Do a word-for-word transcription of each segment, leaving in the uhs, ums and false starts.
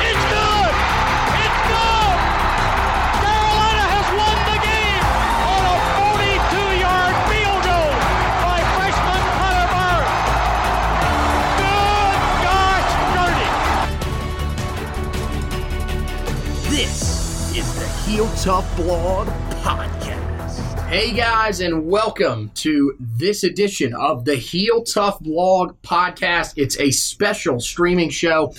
It's good. Heel Tough Blog Podcast. Hey guys, and welcome to this edition of the Heel Tough Blog Podcast. It's a special streaming show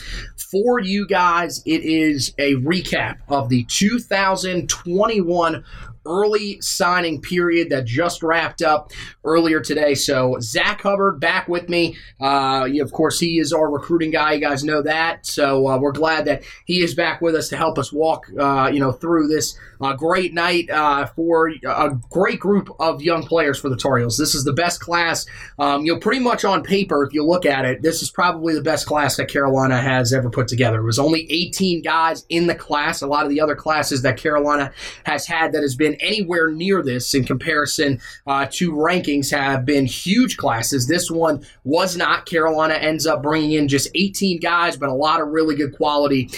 for you guys. It is a recap of the two thousand twenty-one early signing period that just wrapped up earlier today. So Zach Hubbard back with me. Uh, of course, he is our recruiting guy. You guys know that. So uh, we're glad that he is back with us to help us walk, uh, you know, through this uh, great night uh, for a great group of young players for the Tar Heels. This is the best class, um, you know, pretty much on paper. If you look at it, this is probably the best class that Carolina has ever put together. It was only eighteen guys in the class. A lot of the other classes that Carolina has had that has been anywhere near this in comparison uh, to rankings have been huge classes. This one was not. Carolina ends up bringing in just eighteen guys, but a lot of really good quality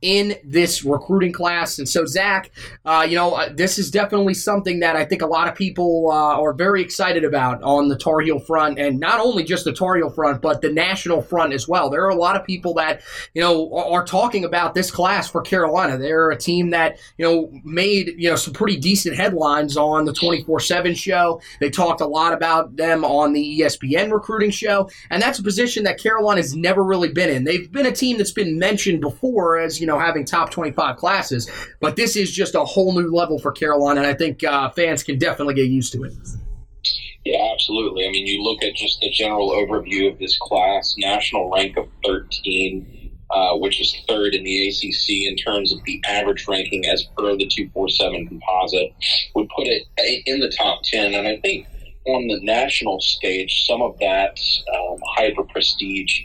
in this recruiting class. And so, Zach, uh, you know, uh, this is definitely something that I think a lot of people uh, are very excited about on the Tar Heel front, and not only just the Tar Heel front, but the national front as well. There are a lot of people that, you know, are talking about this class for Carolina. They're a team that, you know, made, you know, some pretty decent headlines on the twenty-four seven show. They talked a lot about them on the E S P N recruiting show, and that's a position that Carolina's never really been in. They've been a team that's been mentioned before as, you know, having top twenty-five classes, but this is just a whole new level for Carolina, and I think uh, fans can definitely get used to it. Yeah, absolutely. I mean, you look at just the general overview of this class, national rank of thirteen, Uh, which is third in the A C C in terms of the average ranking as per the two forty-seven composite, would put it in the top ten. And I think on the national stage, some of that um, hyper prestige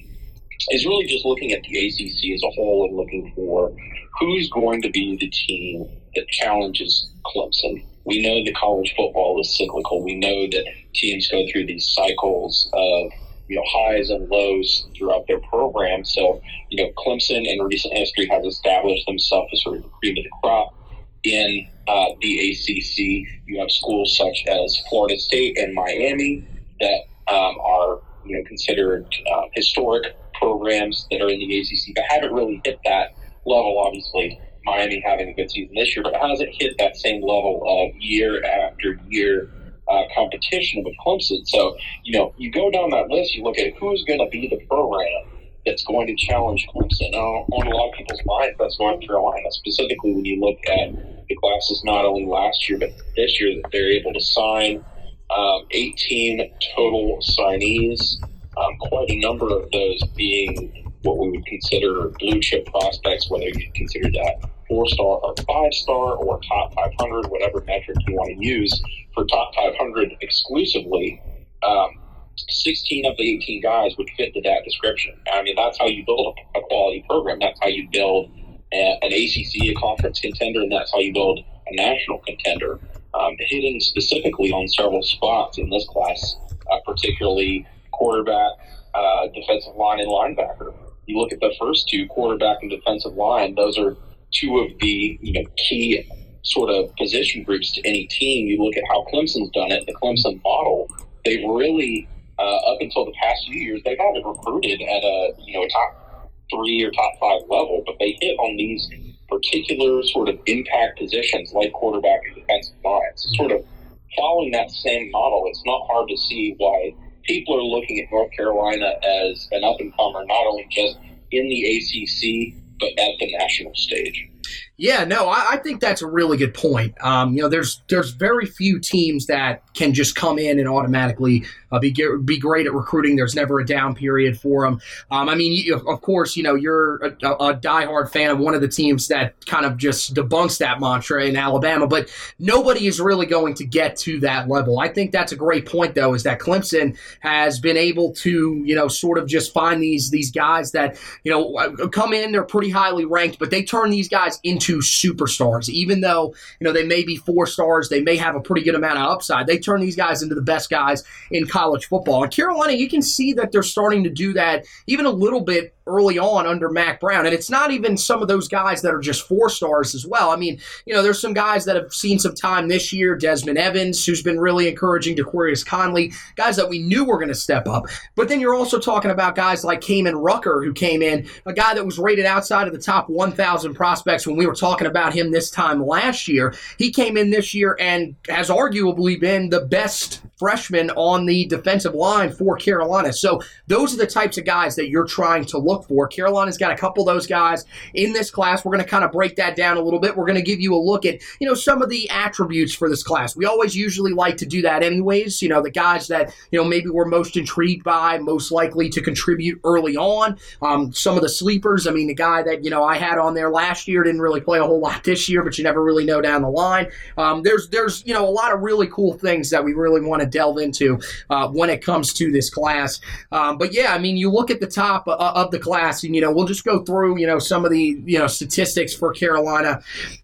is really just looking at the A C C as a whole and looking for who's going to be the team that challenges Clemson. We know that college football is cyclical. We know that teams go through these cycles of, you know, highs and lows throughout their program. So, you know, Clemson in recent history has established themselves as sort of the cream of the crop in uh, the A C C. You have schools such as Florida State and Miami that um, are, you know, considered uh, historic programs that are in the A C C, but haven't really hit that level. Obviously, Miami having a good season this year, but hasn't hit that same level of year after year Uh, competition with Clemson. So, you know, you go down that list, you look at who's going to be the program that's going to challenge Clemson. Now, on a lot of people's minds, that's North Carolina, specifically when you look at the classes not only last year, but this year that they're able to sign um, eighteen total signees, um, quite a number of those being what we would consider blue chip prospects, whether you consider that four-star or five-star or top five hundred, whatever metric you want to use for top five hundred exclusively. um, sixteen of the eighteen guys would fit to that description. I mean, that's how you build a quality program. That's how you build a, an A C C, a conference contender, and that's how you build a national contender. Um, hitting specifically on several spots in this class, uh, particularly quarterback, uh, defensive line, and linebacker. You look at the first two, quarterback and defensive line, those are two of the, you know, key sort of position groups to any team. You look at how Clemson's done it, the Clemson model, they've really, uh, up until the past few years, they've had it recruited at a, you know, a top three or top five level, but they hit on these particular sort of impact positions like quarterback and defensive lines. Sort of following that same model, it's not hard to see why people are looking at North Carolina as an up-and-comer, not only just in the A C C, but at the national stage. Yeah, no, I, I think that's a really good point. Um, you know, there's there's very few teams that can just come in and automatically uh, be be great at recruiting. There's never a down period for them. Um, I mean, you, of course, you know, you're a, a diehard fan of one of the teams that kind of just debunks that mantra in Alabama, but nobody is really going to get to that level. I think that's a great point, though, is that Clemson has been able to, you know, sort of just find these these guys that, you know, come in, they're pretty highly ranked, but they turn these guys into superstars. Even though, you know, they may be four stars, they may have a pretty good amount of upside, they turn these guys into the best guys in college football. And Carolina, you can see that they're starting to do that even a little bit early on under Mack Brown. And it's not even some of those guys that are just four stars as well. I mean, you know, there's some guys that have seen some time this year, Desmond Evans, who's been really encouraging, DeQuarius Conley, guys that we knew were going to step up. But then you're also talking about guys like Kamen Rucker, who came in, a guy that was rated outside of the top one thousand prospects when we were talking about him this time last year. He came in this year and has arguably been the best freshman on the defensive line for Carolina. So those are the types of guys that you're trying to look for. Carolina's got a couple of those guys in this class. We're going to kind of break that down a little bit. We're going to give you a look at, you know, some of the attributes for this class. We always usually like to do that anyways. You know, the guys that, you know, maybe we're most intrigued by, most likely to contribute early on. Um, some of the sleepers, I mean, the guy that, you know, I had on there last year didn't really play a whole lot this year, but you never really know down the line. Um, there's, there's, you know, a lot of really cool things that we really want to delve into uh, when it comes to this class. Um, but yeah, I mean, you look at the top of, of the class. Class, and you know, we'll just go through, you know, some of the, you know, statistics for Carolina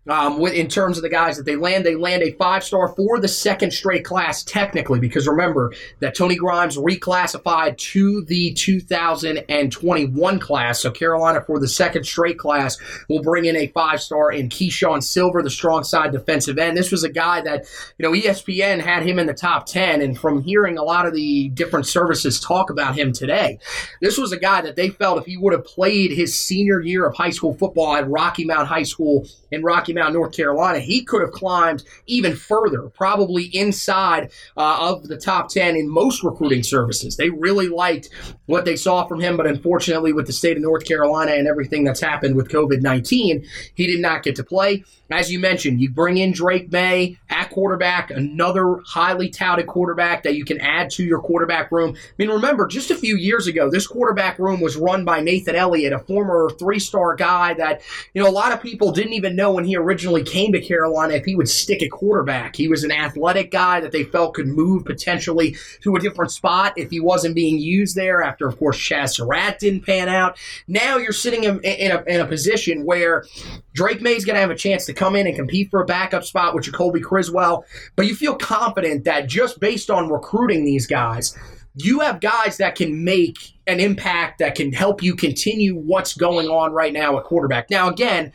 um, with, in terms of the guys that they land. They land a five-star for the second straight class, technically, because remember that Tony Grimes reclassified to the two thousand twenty-one class. So Carolina, for the second straight class, will bring in a five-star in Keyshawn Silver, the strong side defensive end. This was a guy that, you know, E S P N had him in the top ten, and from hearing a lot of the different services talk about him today, this was a guy that they felt if he would have played his senior year of high school football at Rocky Mount High School in Rocky Mount, North Carolina, he could have climbed even further, probably inside uh, of the top ten in most recruiting services. They really liked what they saw from him, but unfortunately with the state of North Carolina and everything that's happened with covid nineteen, he did not get to play. As you mentioned, you bring in Drake May at quarterback, another highly touted quarterback that you can add to your quarterback room. I mean, remember, just a few years ago, this quarterback room was run by Nathan Elliott, a former three-star guy that, you know, a lot of people didn't even know when he originally came to Carolina if he would stick at quarterback. He was an athletic guy that they felt could move potentially to a different spot if he wasn't being used there after, of course, Chazz Surratt didn't pan out. Now you're sitting in, in, a, in a position where Drake May's going to have a chance to come in and compete for a backup spot with Jacoby Criswell, but you feel confident that just based on recruiting these guys, you have guys that can make an impact, that can help you continue what's going on right now at quarterback. Now, again,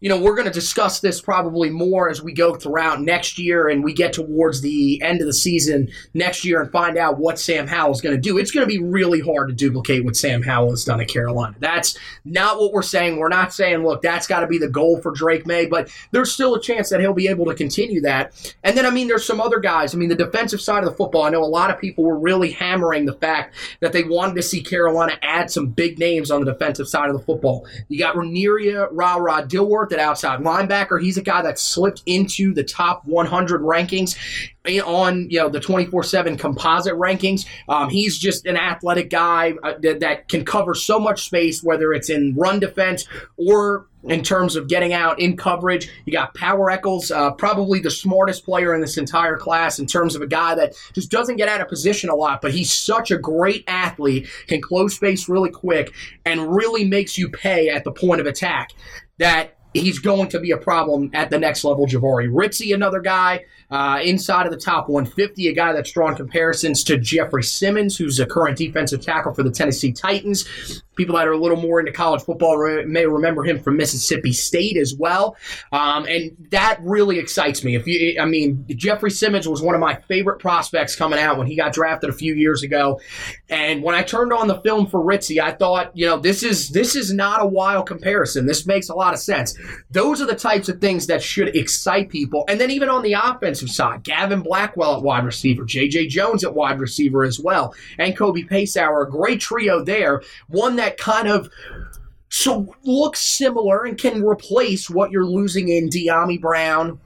you know, we're going to discuss this probably more as we go throughout next year and we get towards the end of the season next year and find out what Sam Howell is going to do. It's going to be really hard to duplicate what Sam Howell has done at Carolina. That's not what we're saying. We're not saying, look, that's got to be the goal for Drake May, but there's still a chance that he'll be able to continue that. And then, I mean, there's some other guys. I mean, the defensive side of the football, I know a lot of people were really hammering the fact that they wanted to see Carolina add some big names on the defensive side of the football. You got Ranieria Dilworth at outside linebacker. He's a guy that slipped into the top one hundred rankings on, you know, the twenty-four seven composite rankings. Um, he's just an athletic guy uh, that, that can cover so much space, whether it's in run defense or in terms of getting out in coverage. You got Power Echols, uh, probably the smartest player in this entire class in terms of a guy that just doesn't get out of position a lot, but he's such a great athlete, can close space really quick, and really makes you pay at the point of attack that he's going to be a problem at the next level. Javari Ritzie, another guy Uh, inside of the top one fifty, a guy that's drawn comparisons to Jeffrey Simmons, who's a current defensive tackle for the Tennessee Titans. People that are a little more into college football re- may remember him from Mississippi State as well. Um, and that really excites me. If you, I mean, Jeffrey Simmons was one of my favorite prospects coming out when he got drafted a few years ago. And when I turned on the film for Ritzie, I thought, you know, this is this is not a wild comparison. This makes a lot of sense. Those are the types of things that should excite people. And then even on the offensive side, Gavin Blackwell at wide receiver, J J. Jones at wide receiver as well, and Kobe Paceauer, a great trio there. One that That kind of so looks similar and can replace what you're losing in De'Ami Brown,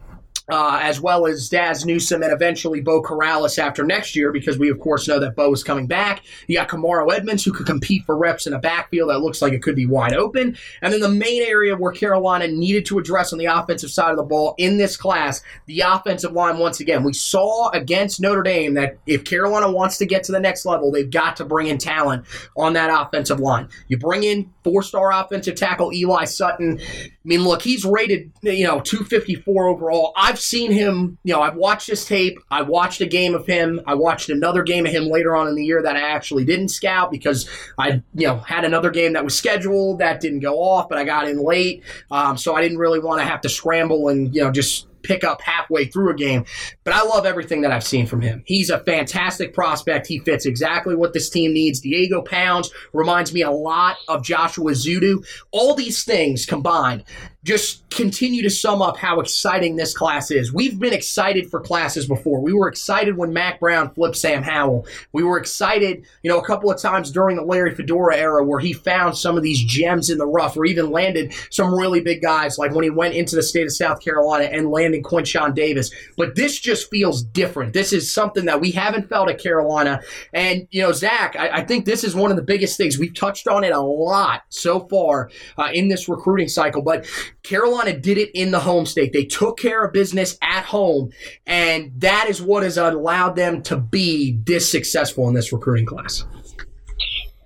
uh, as well as Daz Newsome and eventually Bo Corrales after next year, because we, of course, know that Bo is coming back. You got Kamaru Edmonds, who could compete for reps in a backfield that looks like it could be wide open. And then the main area where Carolina needed to address on the offensive side of the ball in this class, the offensive line once again. We saw against Notre Dame that if Carolina wants to get to the next level, they've got to bring in talent on that offensive line. You bring in four-star offensive tackle Eli Sutton. I mean, look, he's rated, you know, two fifty-four overall. I've seen him, you know, I've watched his tape. I watched a game of him. I watched another game of him later on in the year that I actually didn't scout because I, you know, had another game that was scheduled that didn't go off, but I got in late. Um, so I didn't really want to have to scramble and, you know, just pick up halfway through a game. But I love everything that I've seen from him. He's a fantastic prospect. He fits exactly what this team needs. Diego Pounds reminds me a lot of Joshua Ezeudu. All these things combined just continue to sum up how exciting this class is. We've been excited for classes before. We were excited when Mack Brown flipped Sam Howell. We were excited, you know, a couple of times during the Larry Fedora era where he found some of these gems in the rough or even landed some really big guys, like when he went into the state of South Carolina and landed Quinshon Davis. But this just feels different. This is something that we haven't felt at Carolina. And, you know, Zach, I, I think this is one of the biggest things. We've touched on it a lot so far uh, in this recruiting cycle, but Carolina did it in the home state. They took care of business at home, and that is what has allowed them to be this successful in this recruiting class.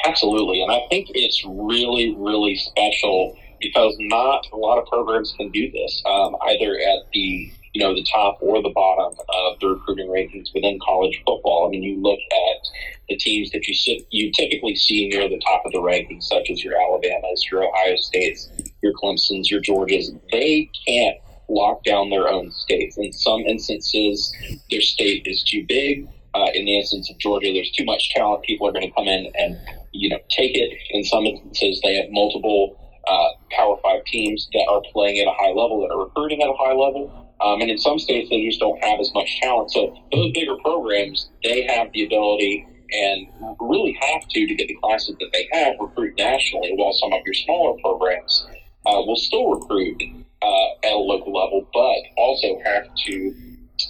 Absolutely, and I think it's really, really special because not a lot of programs can do this, um, either at the you know the top or the bottom of the recruiting rankings within college football. I mean, you look at the teams that you sit, you typically see near the top of the rankings, such as your Alabamas, your Ohio States, your Clemsons, your Georgias. They can't lock down their own states. In some instances, their state is too big. Uh, in the instance of Georgia, there's too much talent. People are going to come in and you know take it. In some instances, they have multiple uh, Power Five teams that are playing at a high level, that are recruiting at a high level. Um, and in some states, they just don't have as much talent. So those bigger programs, they have the ability and really have to, to get the classes that they have, recruit nationally, while some of your smaller programs uh, will still recruit uh, at a local level, but also have to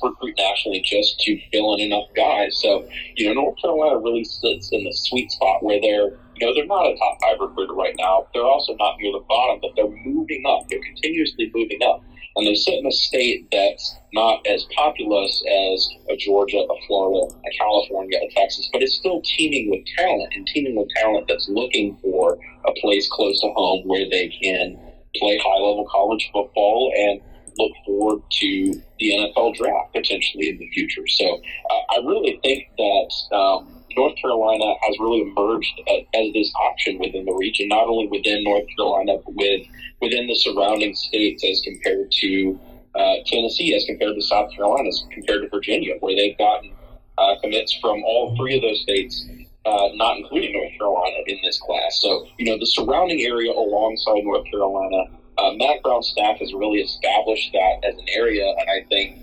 recruit nationally just to fill in enough guys. So, you know, North Carolina really sits in the sweet spot where they're, you know, they're not a top five recruiter right now. They're also not near the bottom, but they're moving up. They're continuously moving up. And they sit in a state that's not as populous as a Georgia, a Florida, a California, a Texas, but it's still teeming with talent, and teeming with talent that's looking for a place close to home where they can play high-level college football and look forward to the N F L draft potentially in the future. So uh, I really think that um, North Carolina has really emerged as, as this option within the region, not only within North Carolina, but with, within the surrounding states as compared to uh, Tennessee, as compared to South Carolina, as compared to Virginia, where they've gotten uh, commits from all three of those states, uh, not including North Carolina in this class. So, you know, the surrounding area alongside North Carolina, Uh, Matt Brown's staff has really established that as an area, and I think,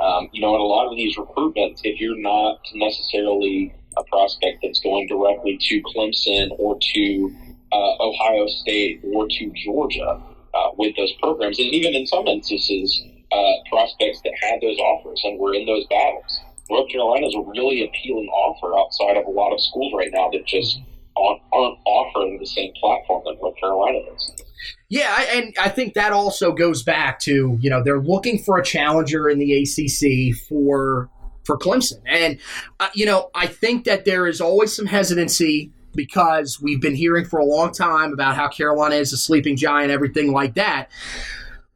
um, you know, in a lot of these recruitments, if you're not necessarily a prospect that's going directly to Clemson or to uh, Ohio State or to Georgia uh, with those programs, and even in some instances, uh, prospects that had those offers and were in those battles, North Carolina is a really appealing offer outside of a lot of schools right now that just aren't, aren't offering the same platform that North Carolina is. Yeah, and I think that also goes back to, you know, they're looking for a challenger in the A C C for for Clemson. And, uh, you know, I think that there is always some hesitancy because we've been hearing for a long time about how Carolina is a sleeping giant, everything like that.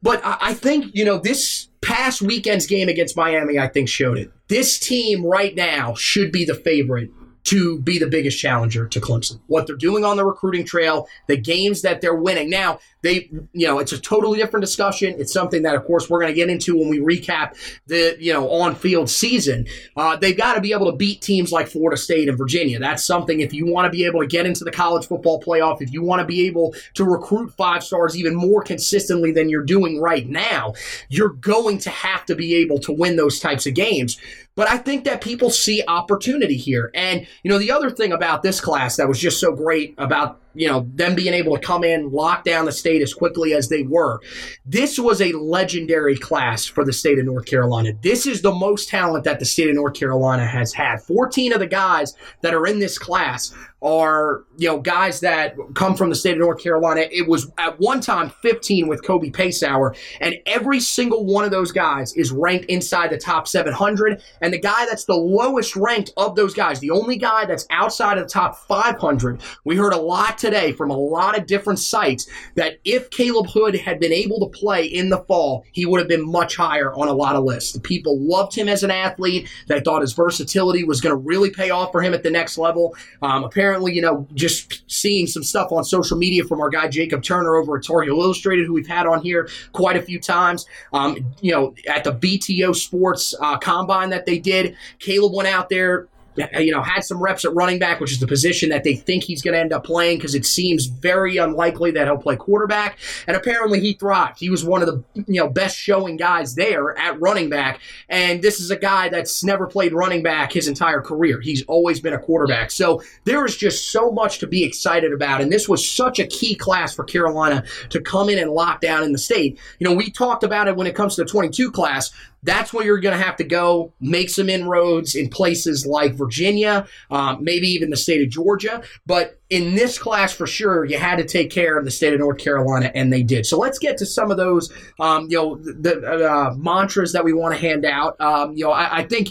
But I, I think, you know, this past weekend's game against Miami, I think, showed it. This team right now should be the favorite to be the biggest challenger to Clemson. What they're doing on the recruiting trail, the games that they're winning. Now, they, you know, it's a totally different discussion. It's something that, of course, we're going to get into when we recap the, you know, on-field season. Uh, they've got to be able to beat teams like Florida State and Virginia. That's something, if you want to be able to get into the college football playoff, if you want to be able to recruit five stars even more consistently than you're doing right now, you're going to have to be able to win those types of games. But I think that people see opportunity here. And, you know, the other thing about this class that was just so great about, you know, them being able to come in, lock down the state as quickly as they were, this was a legendary class for the state of North Carolina. This is the most talent that the state of North Carolina has had. fourteen of the guys that are in this class are, you know, guys that come from the state of North Carolina. It was at one time fifteen with Kobe Paceauer, and every single one of those guys is ranked inside the top seven hundred. And the guy that's the lowest ranked of those guys, the only guy that's outside of the top five hundred, we heard a lot today from a lot of different sites that if Caleb Hood had been able to play in the fall, he would have been much higher on a lot of lists. The people loved him as an athlete. They thought his versatility was going to really pay off for him at the next level. Um, apparently, you know, just seeing some stuff on social media from our guy Jacob Turner over at Tar Heel Illustrated, who we've had on here quite a few times. Um, you know, at the B T O Sports uh, Combine that they did, Caleb went out there, you know, had some reps at running back, which is the position that they think he's going to end up playing because it seems very unlikely that he'll play quarterback. And apparently he thrived. He was one of the, you know, best showing guys there at running back. And this is a guy that's never played running back his entire career. He's always been a quarterback. So there is just so much to be excited about. And this was such a key class for Carolina to come in and lock down in the state. You know, we talked about it when it comes to the twenty-two class. That's where you're going to have to go, make some inroads in places like Virginia, um, maybe even the state of Georgia. But in this class, for sure, you had to take care of the state of North Carolina, and they did. So let's get to some of those, um, you know, the uh, mantras that we want to hand out. Um, you know, I, I think.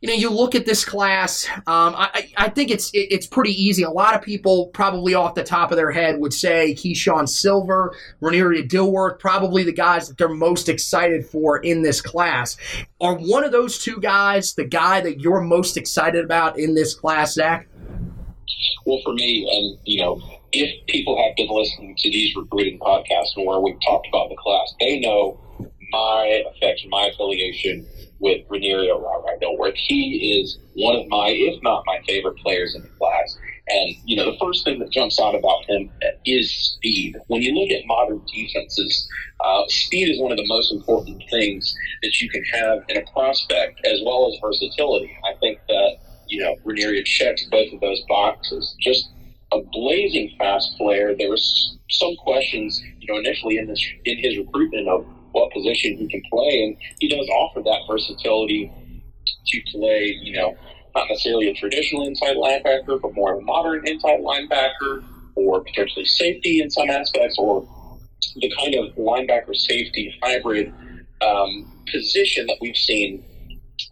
You know, you look at this class, um, I, I think it's it, it's pretty easy. A lot of people probably off the top of their head would say Keyshawn Silver, Ranieria Dilworth, probably the guys that they're most excited for in this class. Are one of those two guys the guy that you're most excited about in this class, Zach? Well, for me, and, you know, if people have been listening to these recruiting podcasts where we've talked about the class, they know my affection, my affiliation with Ranieria Dilworth. He is one of my, if not my favorite players in the class. And, you know, the first thing that jumps out about him is speed. When you look at modern defenses, uh, speed is one of the most important things that you can have in a prospect, as well as versatility. I think that, you know, Ranieria checks both of those boxes. Just a blazing fast player. There was some questions, you know, initially in this in his recruitment of what position he can play, and he does offer that versatility to play, you know, not necessarily a traditional inside linebacker, but more of a modern inside linebacker, or potentially safety in some aspects, or the kind of linebacker safety hybrid um, position that we've seen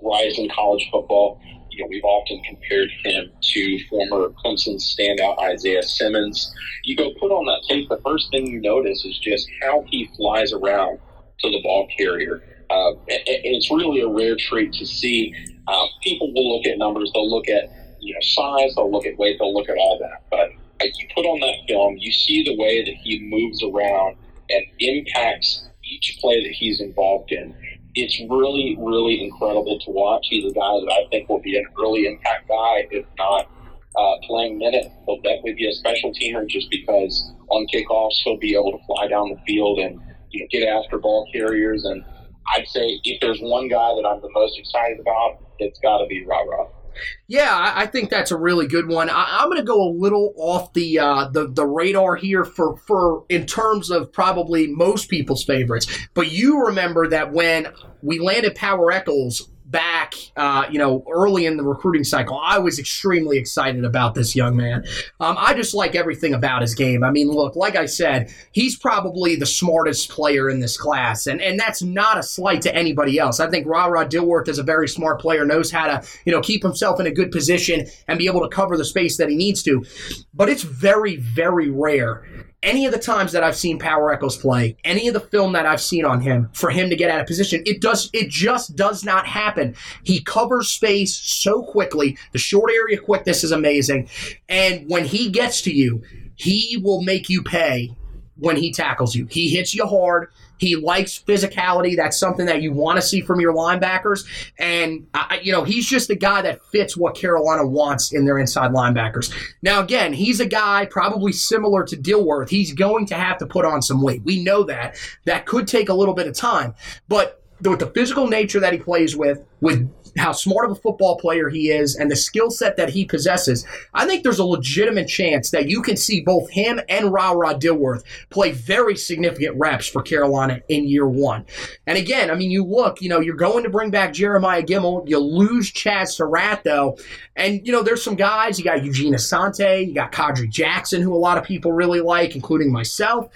rise in college football. You know, we've often compared him to former Clemson standout Isaiah Simmons. You go put on that tape, the first thing you notice is just how he flies around to the ball carrier. Uh, and it's really a rare trait to see. Um, people will look at numbers, they'll look at, you know, size, they'll look at weight, they'll look at all that. But if you put on that film, you see the way that he moves around and impacts each play that he's involved in. It's really, really incredible to watch. He's a guy that I think will be an early impact guy, if not uh, playing minutes. He'll definitely be a special teamer just because on kickoffs, he'll be able to fly down the field and, you know, get after ball carriers. And I'd say if there's one guy that I'm the most excited about, it's got to be Ra-Ra. Yeah, I think that's a really good one. I, I'm going to go a little off the, uh, the the radar here for, for in terms of probably most people's favorites. But you remember that when we landed Power Echols back, uh, you know, early in the recruiting cycle, I was extremely excited about this young man. Um, I just like everything about his game. I mean, look, like I said, he's probably the smartest player in this class, and, and that's not a slight to anybody else. I think Ra-Ra Dilworth is a very smart player, knows how to, you know, keep himself in a good position and be able to cover the space that he needs to. But it's very, very rare any of the times that I've seen Power Echols play, any of the film that I've seen on him, for him to get out of position, it does. It just does not happen. He covers space so quickly. The short area quickness is amazing. And when he gets to you, he will make you pay when he tackles you. He hits you hard. He likes physicality. That's something that you want to see from your linebackers. And, uh, you know, he's just a guy that fits what Carolina wants in their inside linebackers. Now, again, he's a guy probably similar to Dilworth. He's going to have to put on some weight. We know that. That could take a little bit of time. But with the physical nature that he plays with, with how smart of a football player he is and the skill set that he possesses, I think there's a legitimate chance that you can see both him and Ra-Ra Dilworth play very significant reps for Carolina in year one. And again, I mean, you look, you know, you're going to bring back Jeremiah Gimmel. You lose Chazz Surratt, though. And, you know, there's some guys. You got Eugene Asante. You got Kadri Jackson, who a lot of people really like, including myself.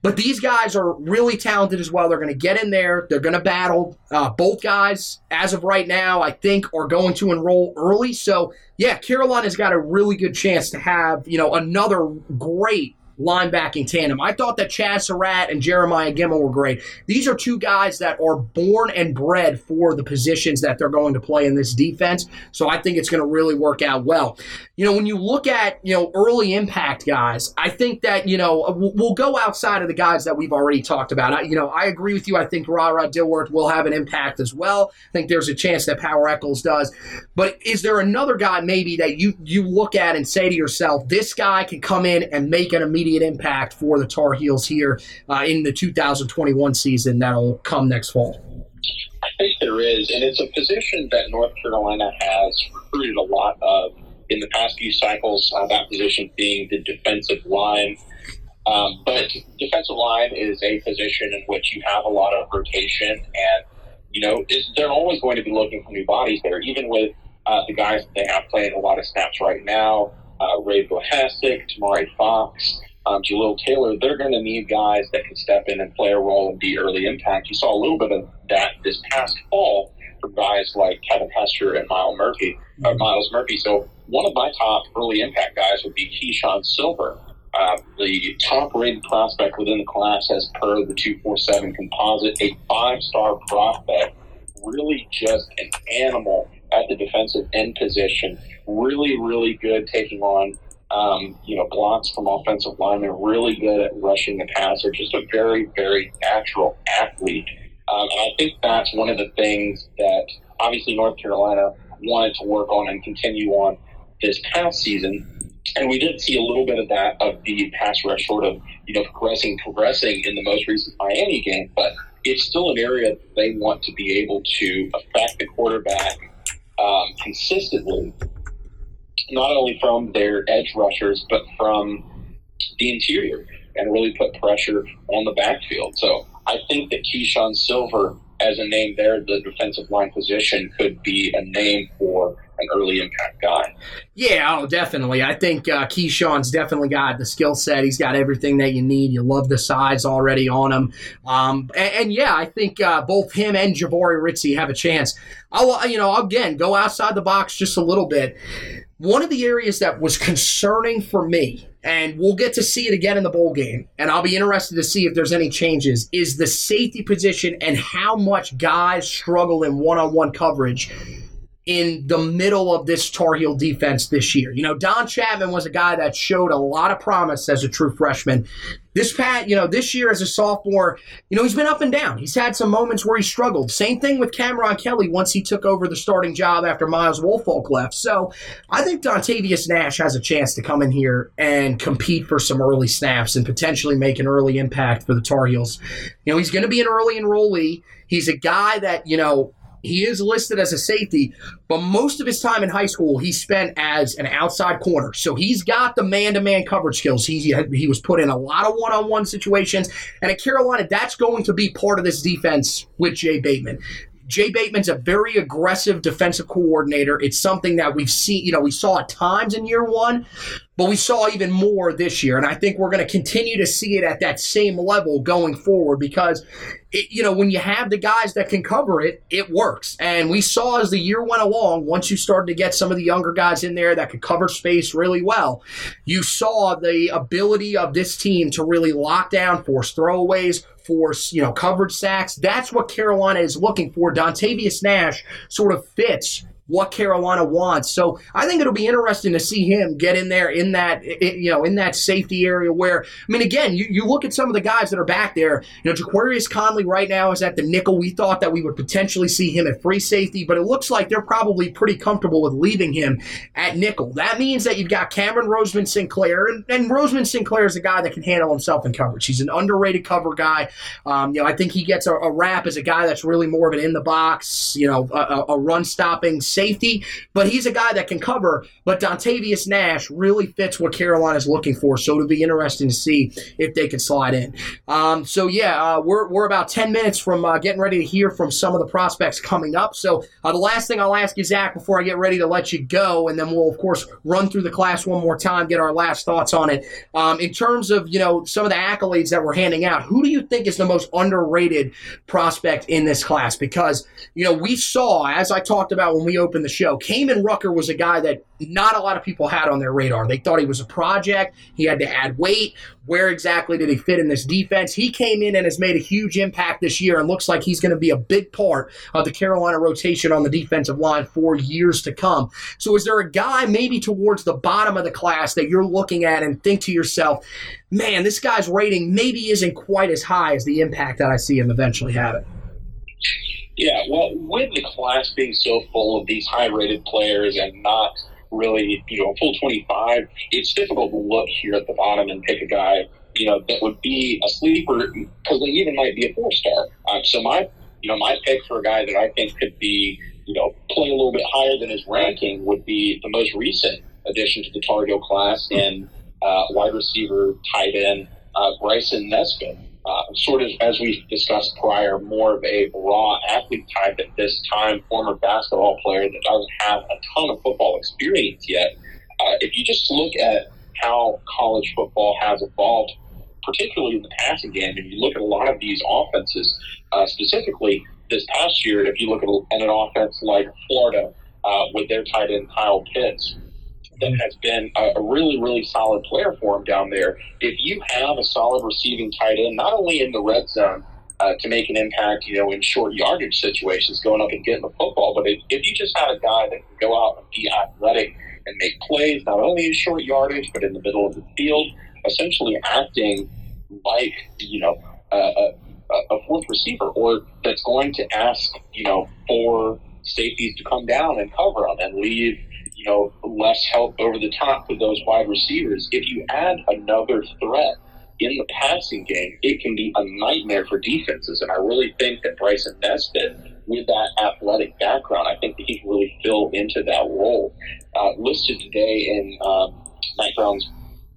But these guys are really talented as well. They're going to get in there. They're going to battle. Uh, both guys, as of right now, I think, are going to enroll early. So, yeah, Carolina's got a really good chance to have, you know, another great linebacking tandem. I thought that Chazz Surratt and Jeremiah Gimmel were great. These are two guys that are born and bred for the positions that they're going to play in this defense. So I think it's going to really work out well. You know, when you look at, you know, early impact guys, I think that, you know, we'll go outside of the guys that we've already talked about. I, you know, I agree with you. I think Ra-Ra Dilworth will have an impact as well. I think there's a chance that Power Echols does. But is there another guy maybe that you, you look at and say to yourself, this guy can come in and make an immediate impact for the Tar Heels here uh, in the two thousand twenty-one season that'll come next fall? I think there is, and it's a position that North Carolina has recruited a lot of in the past few cycles, uh, that position being the defensive line. Um, but defensive line is a position in which you have a lot of rotation, and you know it's, they're always going to be looking for new bodies there, even with uh, the guys that they have playing a lot of snaps right now, uh, Ray Bohasic, Tamari Fox, Um, Jalil Taylor. They're going to need guys that can step in and play a role and be early impact. You saw a little bit of that this past fall from guys like Kevin Hester and Miles Murphy. Uh, Miles Murphy. So one of my top early impact guys would be Keyshawn Silver, uh, the top-rated prospect within the class as per the two forty-seven composite, a five-star prospect, really just an animal at the defensive end position. Really, really good taking on Um, you know, blocks from offensive linemen, really good at rushing the passer, just a very, very natural athlete. Um, and I think that's one of the things that obviously North Carolina wanted to work on and continue on this past season. And we did see a little bit of that, of the pass rush sort of, you know, progressing, progressing in the most recent Miami game. But it's still an area that they want to be able to affect the quarterback um, consistently, not only from their edge rushers, but from the interior, and really put pressure on the backfield. So I think that Keyshawn Silver, as a name there, the defensive line position, could be a name for an early impact guy. Yeah, oh, definitely. I think uh, Keyshawn's definitely got the skill set. He's got everything that you need. You love the size already on him. Um, and, and, yeah, I think uh, both him and Javari Ritzie have a chance. I'll, you know, again, go outside the box just a little bit. One of the areas that was concerning for me, and we'll get to see it again in the bowl game, and I'll be interested to see if there's any changes, is the safety position and how much guys struggle in one-on-one coverage in the middle of this Tar Heel defense this year. You know, Don Chapman was a guy that showed a lot of promise as a true freshman. This Pat, you know, this year as a sophomore, you know, he's been up and down. He's had some moments where he struggled. Same thing with Cameron Kelly once he took over the starting job after Miles Wolfolk left. So I think Dontavius Nash has a chance to come in here and compete for some early snaps and potentially make an early impact for the Tar Heels. You know, he's going to be an early enrollee. He's a guy that, you know, he is listed as a safety, but most of his time in high school he spent as an outside corner. So he's got the man-to-man coverage skills. He he was put in a lot of one-on-one situations. And at Carolina, that's going to be part of this defense with Jay Bateman. Jay Bateman's a very aggressive defensive coordinator. It's something that we've seen, you know, we saw at times in year one, but we saw even more this year. And I think we're going to continue to see it at that same level going forward because, it, you know, when you have the guys that can cover it, it works. And we saw as the year went along, once you started to get some of the younger guys in there that could cover space really well, you saw the ability of this team to really lock down, force throwaways, force, you know, coverage sacks. That's what Carolina is looking for. Dontavius Nash sort of fits what Carolina wants. So I think it'll be interesting to see him get in there in that, you know, in that safety area where, I mean, again, you, you look at some of the guys that are back there. You know, DeQuarius Conley right now is at the nickel. We thought that we would potentially see him at free safety, but it looks like they're probably pretty comfortable with leaving him at nickel. That means that you've got Cameron Roseman-Sinclair, and, and Roseman-Sinclair is a guy that can handle himself in coverage. He's an underrated cover guy. Um, you know, I think he gets a, a rap as a guy that's really more of an in-the-box, you know, a, a run-stopping safety, but he's a guy that can cover. But Dontavius Nash really fits what Carolina's looking for, so it'll be interesting to see if they can slide in. Um, so, yeah, uh, we're we're about ten minutes from uh, getting ready to hear from some of the prospects coming up. So uh, the last thing I'll ask you, Zach, before I get ready to let you go, and then we'll, of course, run through the class one more time, get our last thoughts on it. Um, in terms of, you know, some of the accolades that we're handing out, who do you think is the most underrated prospect in this class? Because, you know, we saw, as I talked about when we opened in the show, Kamen Rucker was a guy that not a lot of people had on their radar. They thought he was a project. He had to add weight. Where exactly did he fit in this defense? He came in and has made a huge impact this year and looks like he's going to be a big part of the Carolina rotation on the defensive line for years to come. So is there a guy maybe towards the bottom of the class that you're looking at and think to yourself, man, this guy's rating maybe isn't quite as high as the impact that I see him eventually having? Yeah, well, with the class being so full of these high-rated players and not really, you know, full twenty-five, it's difficult to look here at the bottom and pick a guy, you know, that would be a sleeper because they even might be a four-star. Um, so my, you know, my pick for a guy that I think could be, you know, play a little bit higher than his ranking would be the most recent addition to the Tar Heel class and uh, wide receiver, tight end, uh, Bryson Nesbitt. Uh, sort of, as we discussed prior, more of a raw athlete type at this time, former basketball player that doesn't have a ton of football experience yet. Uh, if you just look at how college football has evolved, particularly in the passing game, and you look at a lot of these offenses, uh, specifically this past year, and if you look at, at an offense like Florida uh, with their tight end Kyle Pitts, that has been a really, really solid player for him down there. If you have a solid receiving tight end, not only in the red zone uh, to make an impact, you know, in short yardage situations, going up and getting the football, but if, if you just have a guy that can go out and be athletic and make plays, not only in short yardage, but in the middle of the field, essentially acting like, you know, a, a, a fourth receiver, or that's going to ask, you know, for safeties to come down and cover them and leave, you know, less help over the top with those wide receivers. If you add another threat in the passing game, it can be a nightmare for defenses. And I really think that Bryson Nesbitt, with that athletic background, I think that he can really fill into that role. Uh, listed today in um, Mack Brown's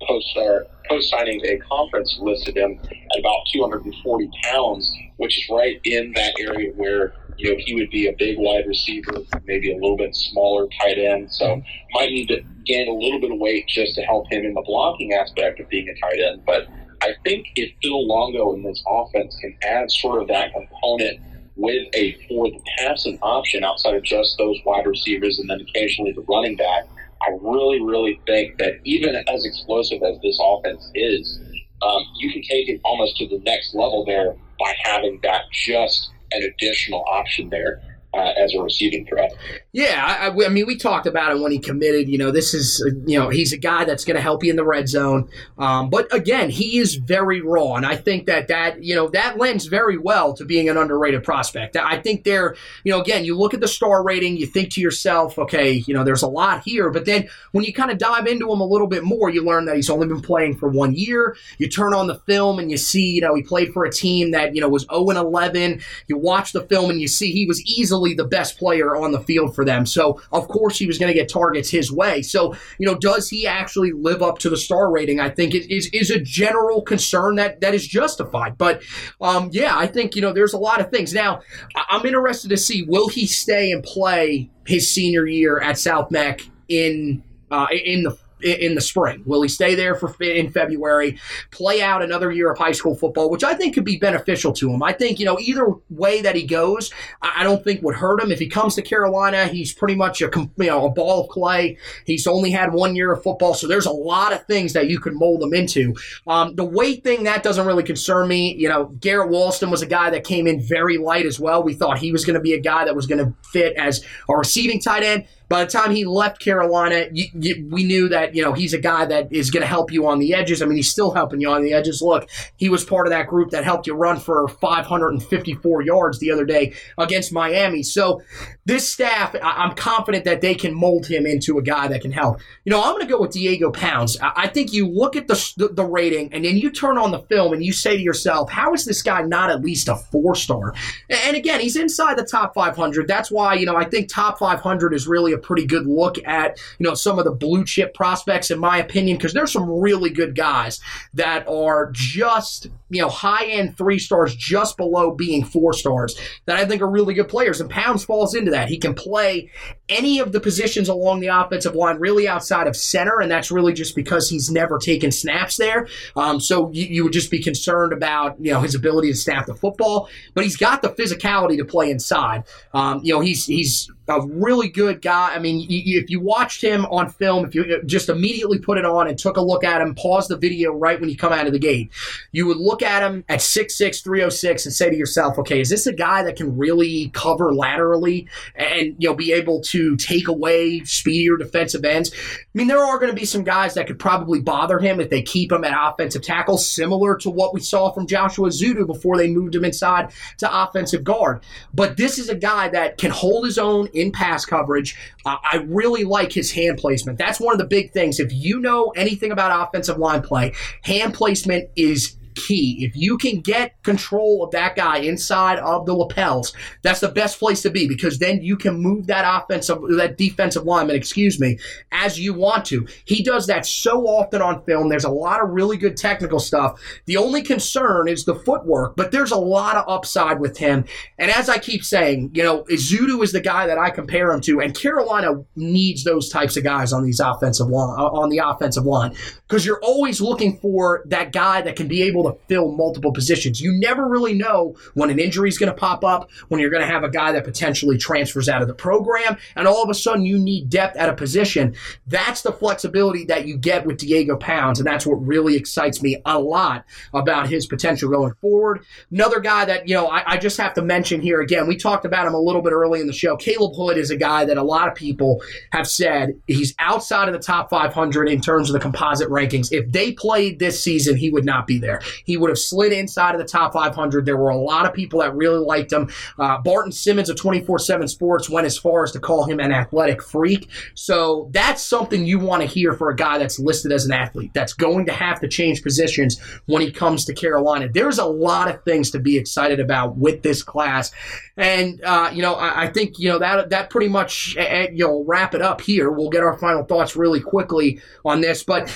post-star, post-signing day conference, listed him at about two hundred forty pounds, which is right in that area where, you know, he would be a big wide receiver, maybe a little bit smaller tight end. So might need to gain a little bit of weight just to help him in the blocking aspect of being a tight end. But I think if Phil Longo in this offense can add sort of that component with a fourth passing option outside of just those wide receivers and then occasionally the running back, I really, really think that even as explosive as this offense is, um, you can take it almost to the next level there by having that just an additional option there uh, as a receiving threat. Yeah, I, I mean, we talked about it when he committed. You know, this is, you know, he's a guy that's going to help you in the red zone. Um, but again, he is very raw, and I think that that, you know, that lends very well to being an underrated prospect. I think they're, you know, again, you look at the star rating, you think to yourself, okay, you know, there's a lot here. But then when you kind of dive into him a little bit more, you learn that he's only been playing for one year. You turn on the film and you see, you know, he played for a team that, you know, was oh and eleven. You watch the film and you see he was easily easily the best player on the field for them. So, of course, he was going to get targets his way. So, you know, does he actually live up to the star rating? I think it is, is a general concern that, that is justified. But, um, yeah, I think, you know, there's a lot of things. Now, I'm interested to see, will he stay and play his senior year at South Mac in uh, in the in the spring? Will he stay there for in February, play out another year of high school football, which I think could be beneficial to him? I think, you know, either way that he goes, I don't think would hurt him. If he comes to Carolina, he's pretty much a, you know, a ball of clay. He's only had one year of football, so there's a lot of things that you could mold him into. Um, the weight thing, that doesn't really concern me. You know, Garrett Walston was a guy that came in very light as well. We thought he was going to be a guy that was going to fit as a receiving tight end. By the time he left Carolina, you, you, we knew that, you know, he's a guy that is going to help you on the edges. I mean, he's still helping you on the edges. Look, he was part of that group that helped you run for five hundred fifty-four yards the other day against Miami. So this staff, I, I'm confident that they can mold him into a guy that can help. You know, I'm going to go with Diego Pounds. I, I think you look at the, the the rating, and then you turn on the film and you say to yourself, how is this guy not at least a four-star? And, and again, he's inside the top five hundred. That's why, you know, I think top five hundred is really a pretty good look at, you know, some of the blue chip prospects, in my opinion, because there's some really good guys that are just, you know, high end three stars, just below being four stars, that I think are really good players. And Pounds falls into that. He can play any of the positions along the offensive line, really outside of center, and that's really just because he's never taken snaps there. Um, so you, you would just be concerned about, you know, his ability to snap the football, but he's got the physicality to play inside. Um, you know, he's he's a really good guy. I mean, if you watched him on film, if you just immediately put it on and took a look at him, pause the video right when you come out of the gate, you would look at him at six six, three oh six and say to yourself, okay, is this a guy that can really cover laterally and, you know, be able to take away speedier defensive ends? I mean, there are going to be some guys that could probably bother him if they keep him at offensive tackle, similar to what we saw from Joshua Ezeudu before they moved him inside to offensive guard. But this is a guy that can hold his own in pass coverage. Uh, I really like his hand placement. That's one of the big things. If you know anything about offensive line play, hand placement is key. If you can get control of that guy inside of the lapels, that's the best place to be, because then you can move that offensive, that defensive lineman, excuse me, as you want to. He does that so often on film. There's a lot of really good technical stuff. The only concern is the footwork, but there's a lot of upside with him. And as I keep saying, you know, Ezeudu is the guy that I compare him to, and Carolina needs those types of guys on these offensive line, on the offensive line, because you're always looking for that guy that can be able to fill multiple positions. You never really know when an injury is going to pop up, when you're going to have a guy that potentially transfers out of the program, and all of a sudden you need depth at a position. That's the flexibility that you get with Diego Pounds, and that's what really excites me a lot about his potential going forward. Another guy that, you know, I, I just have to mention here again, we talked about him a little bit early in the show. Caleb Hood is a guy that a lot of people have said he's outside of the top five hundred in terms of the composite rankings. If they played this season, he would not be there. He would have slid inside of the top five hundred. There were a lot of people that really liked him. Uh, Barton Simmons of twenty-four seven Sports went as far as to call him an athletic freak. So that's something you want to hear for a guy that's listed as an athlete, that's going to have to change positions when he comes to Carolina. There's a lot of things to be excited about with this class. And, uh, you know, I, I think, you know, that that pretty much, uh, you know, wrap it up here. We'll get our final thoughts really quickly on this. But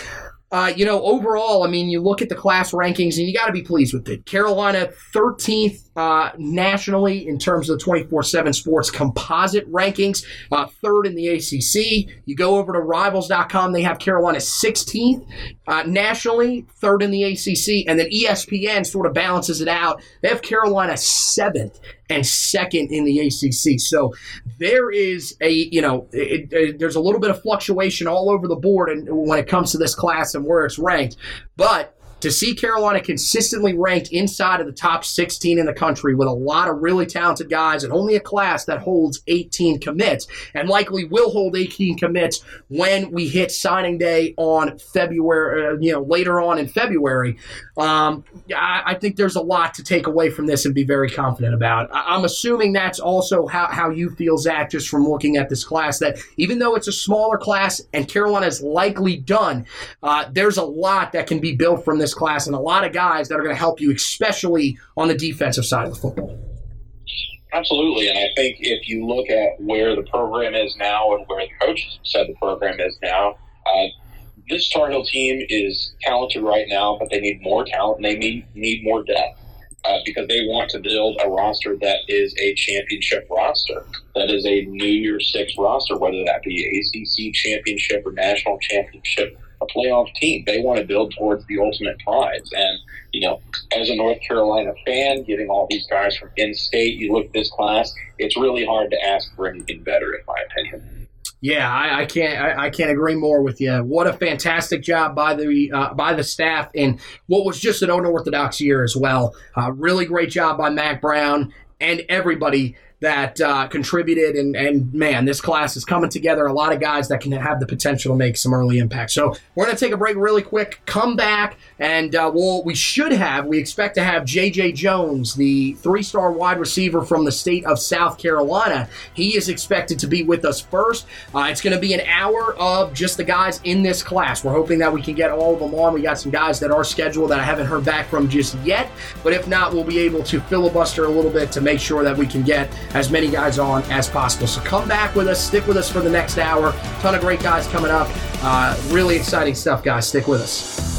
Uh, you know, overall, I mean, you look at the class rankings and you got to be pleased with it. Carolina thirteenth uh, nationally in terms of the twenty-four seven Sports composite rankings, uh, third in the A C C. You go over to Rivals dot com, they have Carolina sixteenth uh, nationally, third in the A C C, and then E S P N sort of balances it out. They have Carolina seventh and second in the A C C. So there is a, you know, it, it, there's a little bit of fluctuation all over the board and when it comes to this class and where it's ranked. But to see Carolina consistently ranked inside of the top sixteen in the country with a lot of really talented guys and only a class that holds eighteen commits and likely will hold eighteen commits when we hit signing day on February, uh, you know, later on in February, um, I, I think there's a lot to take away from this and be very confident about. I, I'm assuming that's also how, how you feel, Zach, just from looking at this class, that even though it's a smaller class and Carolina's likely done, uh, there's a lot that can be built from this class and a lot of guys that are going to help you, especially on the defensive side of the football. Absolutely, and I think if you look at where the program is now and where the coaches said the program is now, uh, this Tar Heel team is talented right now, but they need more talent and they need, need more depth uh, because they want to build a roster that is a championship roster, that is a New Year's Six roster, whether that be A C C championship or national championship, a playoff team. They want to build towards the ultimate prize. And, you know, as a North Carolina fan, getting all these guys from in-state, you look at this class, it's really hard to ask for anything better, in my opinion. Yeah, I, I can't I, I can't agree more with you. What a fantastic job by the uh, by the staff in what was just an unorthodox year as well. Uh, really great job by Mack Brown and everybody that uh, contributed, and, and man, this class is coming together. A lot of guys that can have the potential to make some early impact. So we're going to take a break really quick, come back, and uh, we'll, we should have, we expect to have J J. Jones, the three-star wide receiver from the state of South Carolina. He is expected to be with us first. Uh, it's going to be an hour of just the guys in this class. We're hoping that we can get all of them on. We got some guys that are scheduled that I haven't heard back from just yet, but if not, we'll be able to filibuster a little bit to make sure that we can get as many guys on as possible. So come back with us. Stick with us for the next hour. Ton of great guys coming up. Uh, really exciting stuff, guys. Stick with us.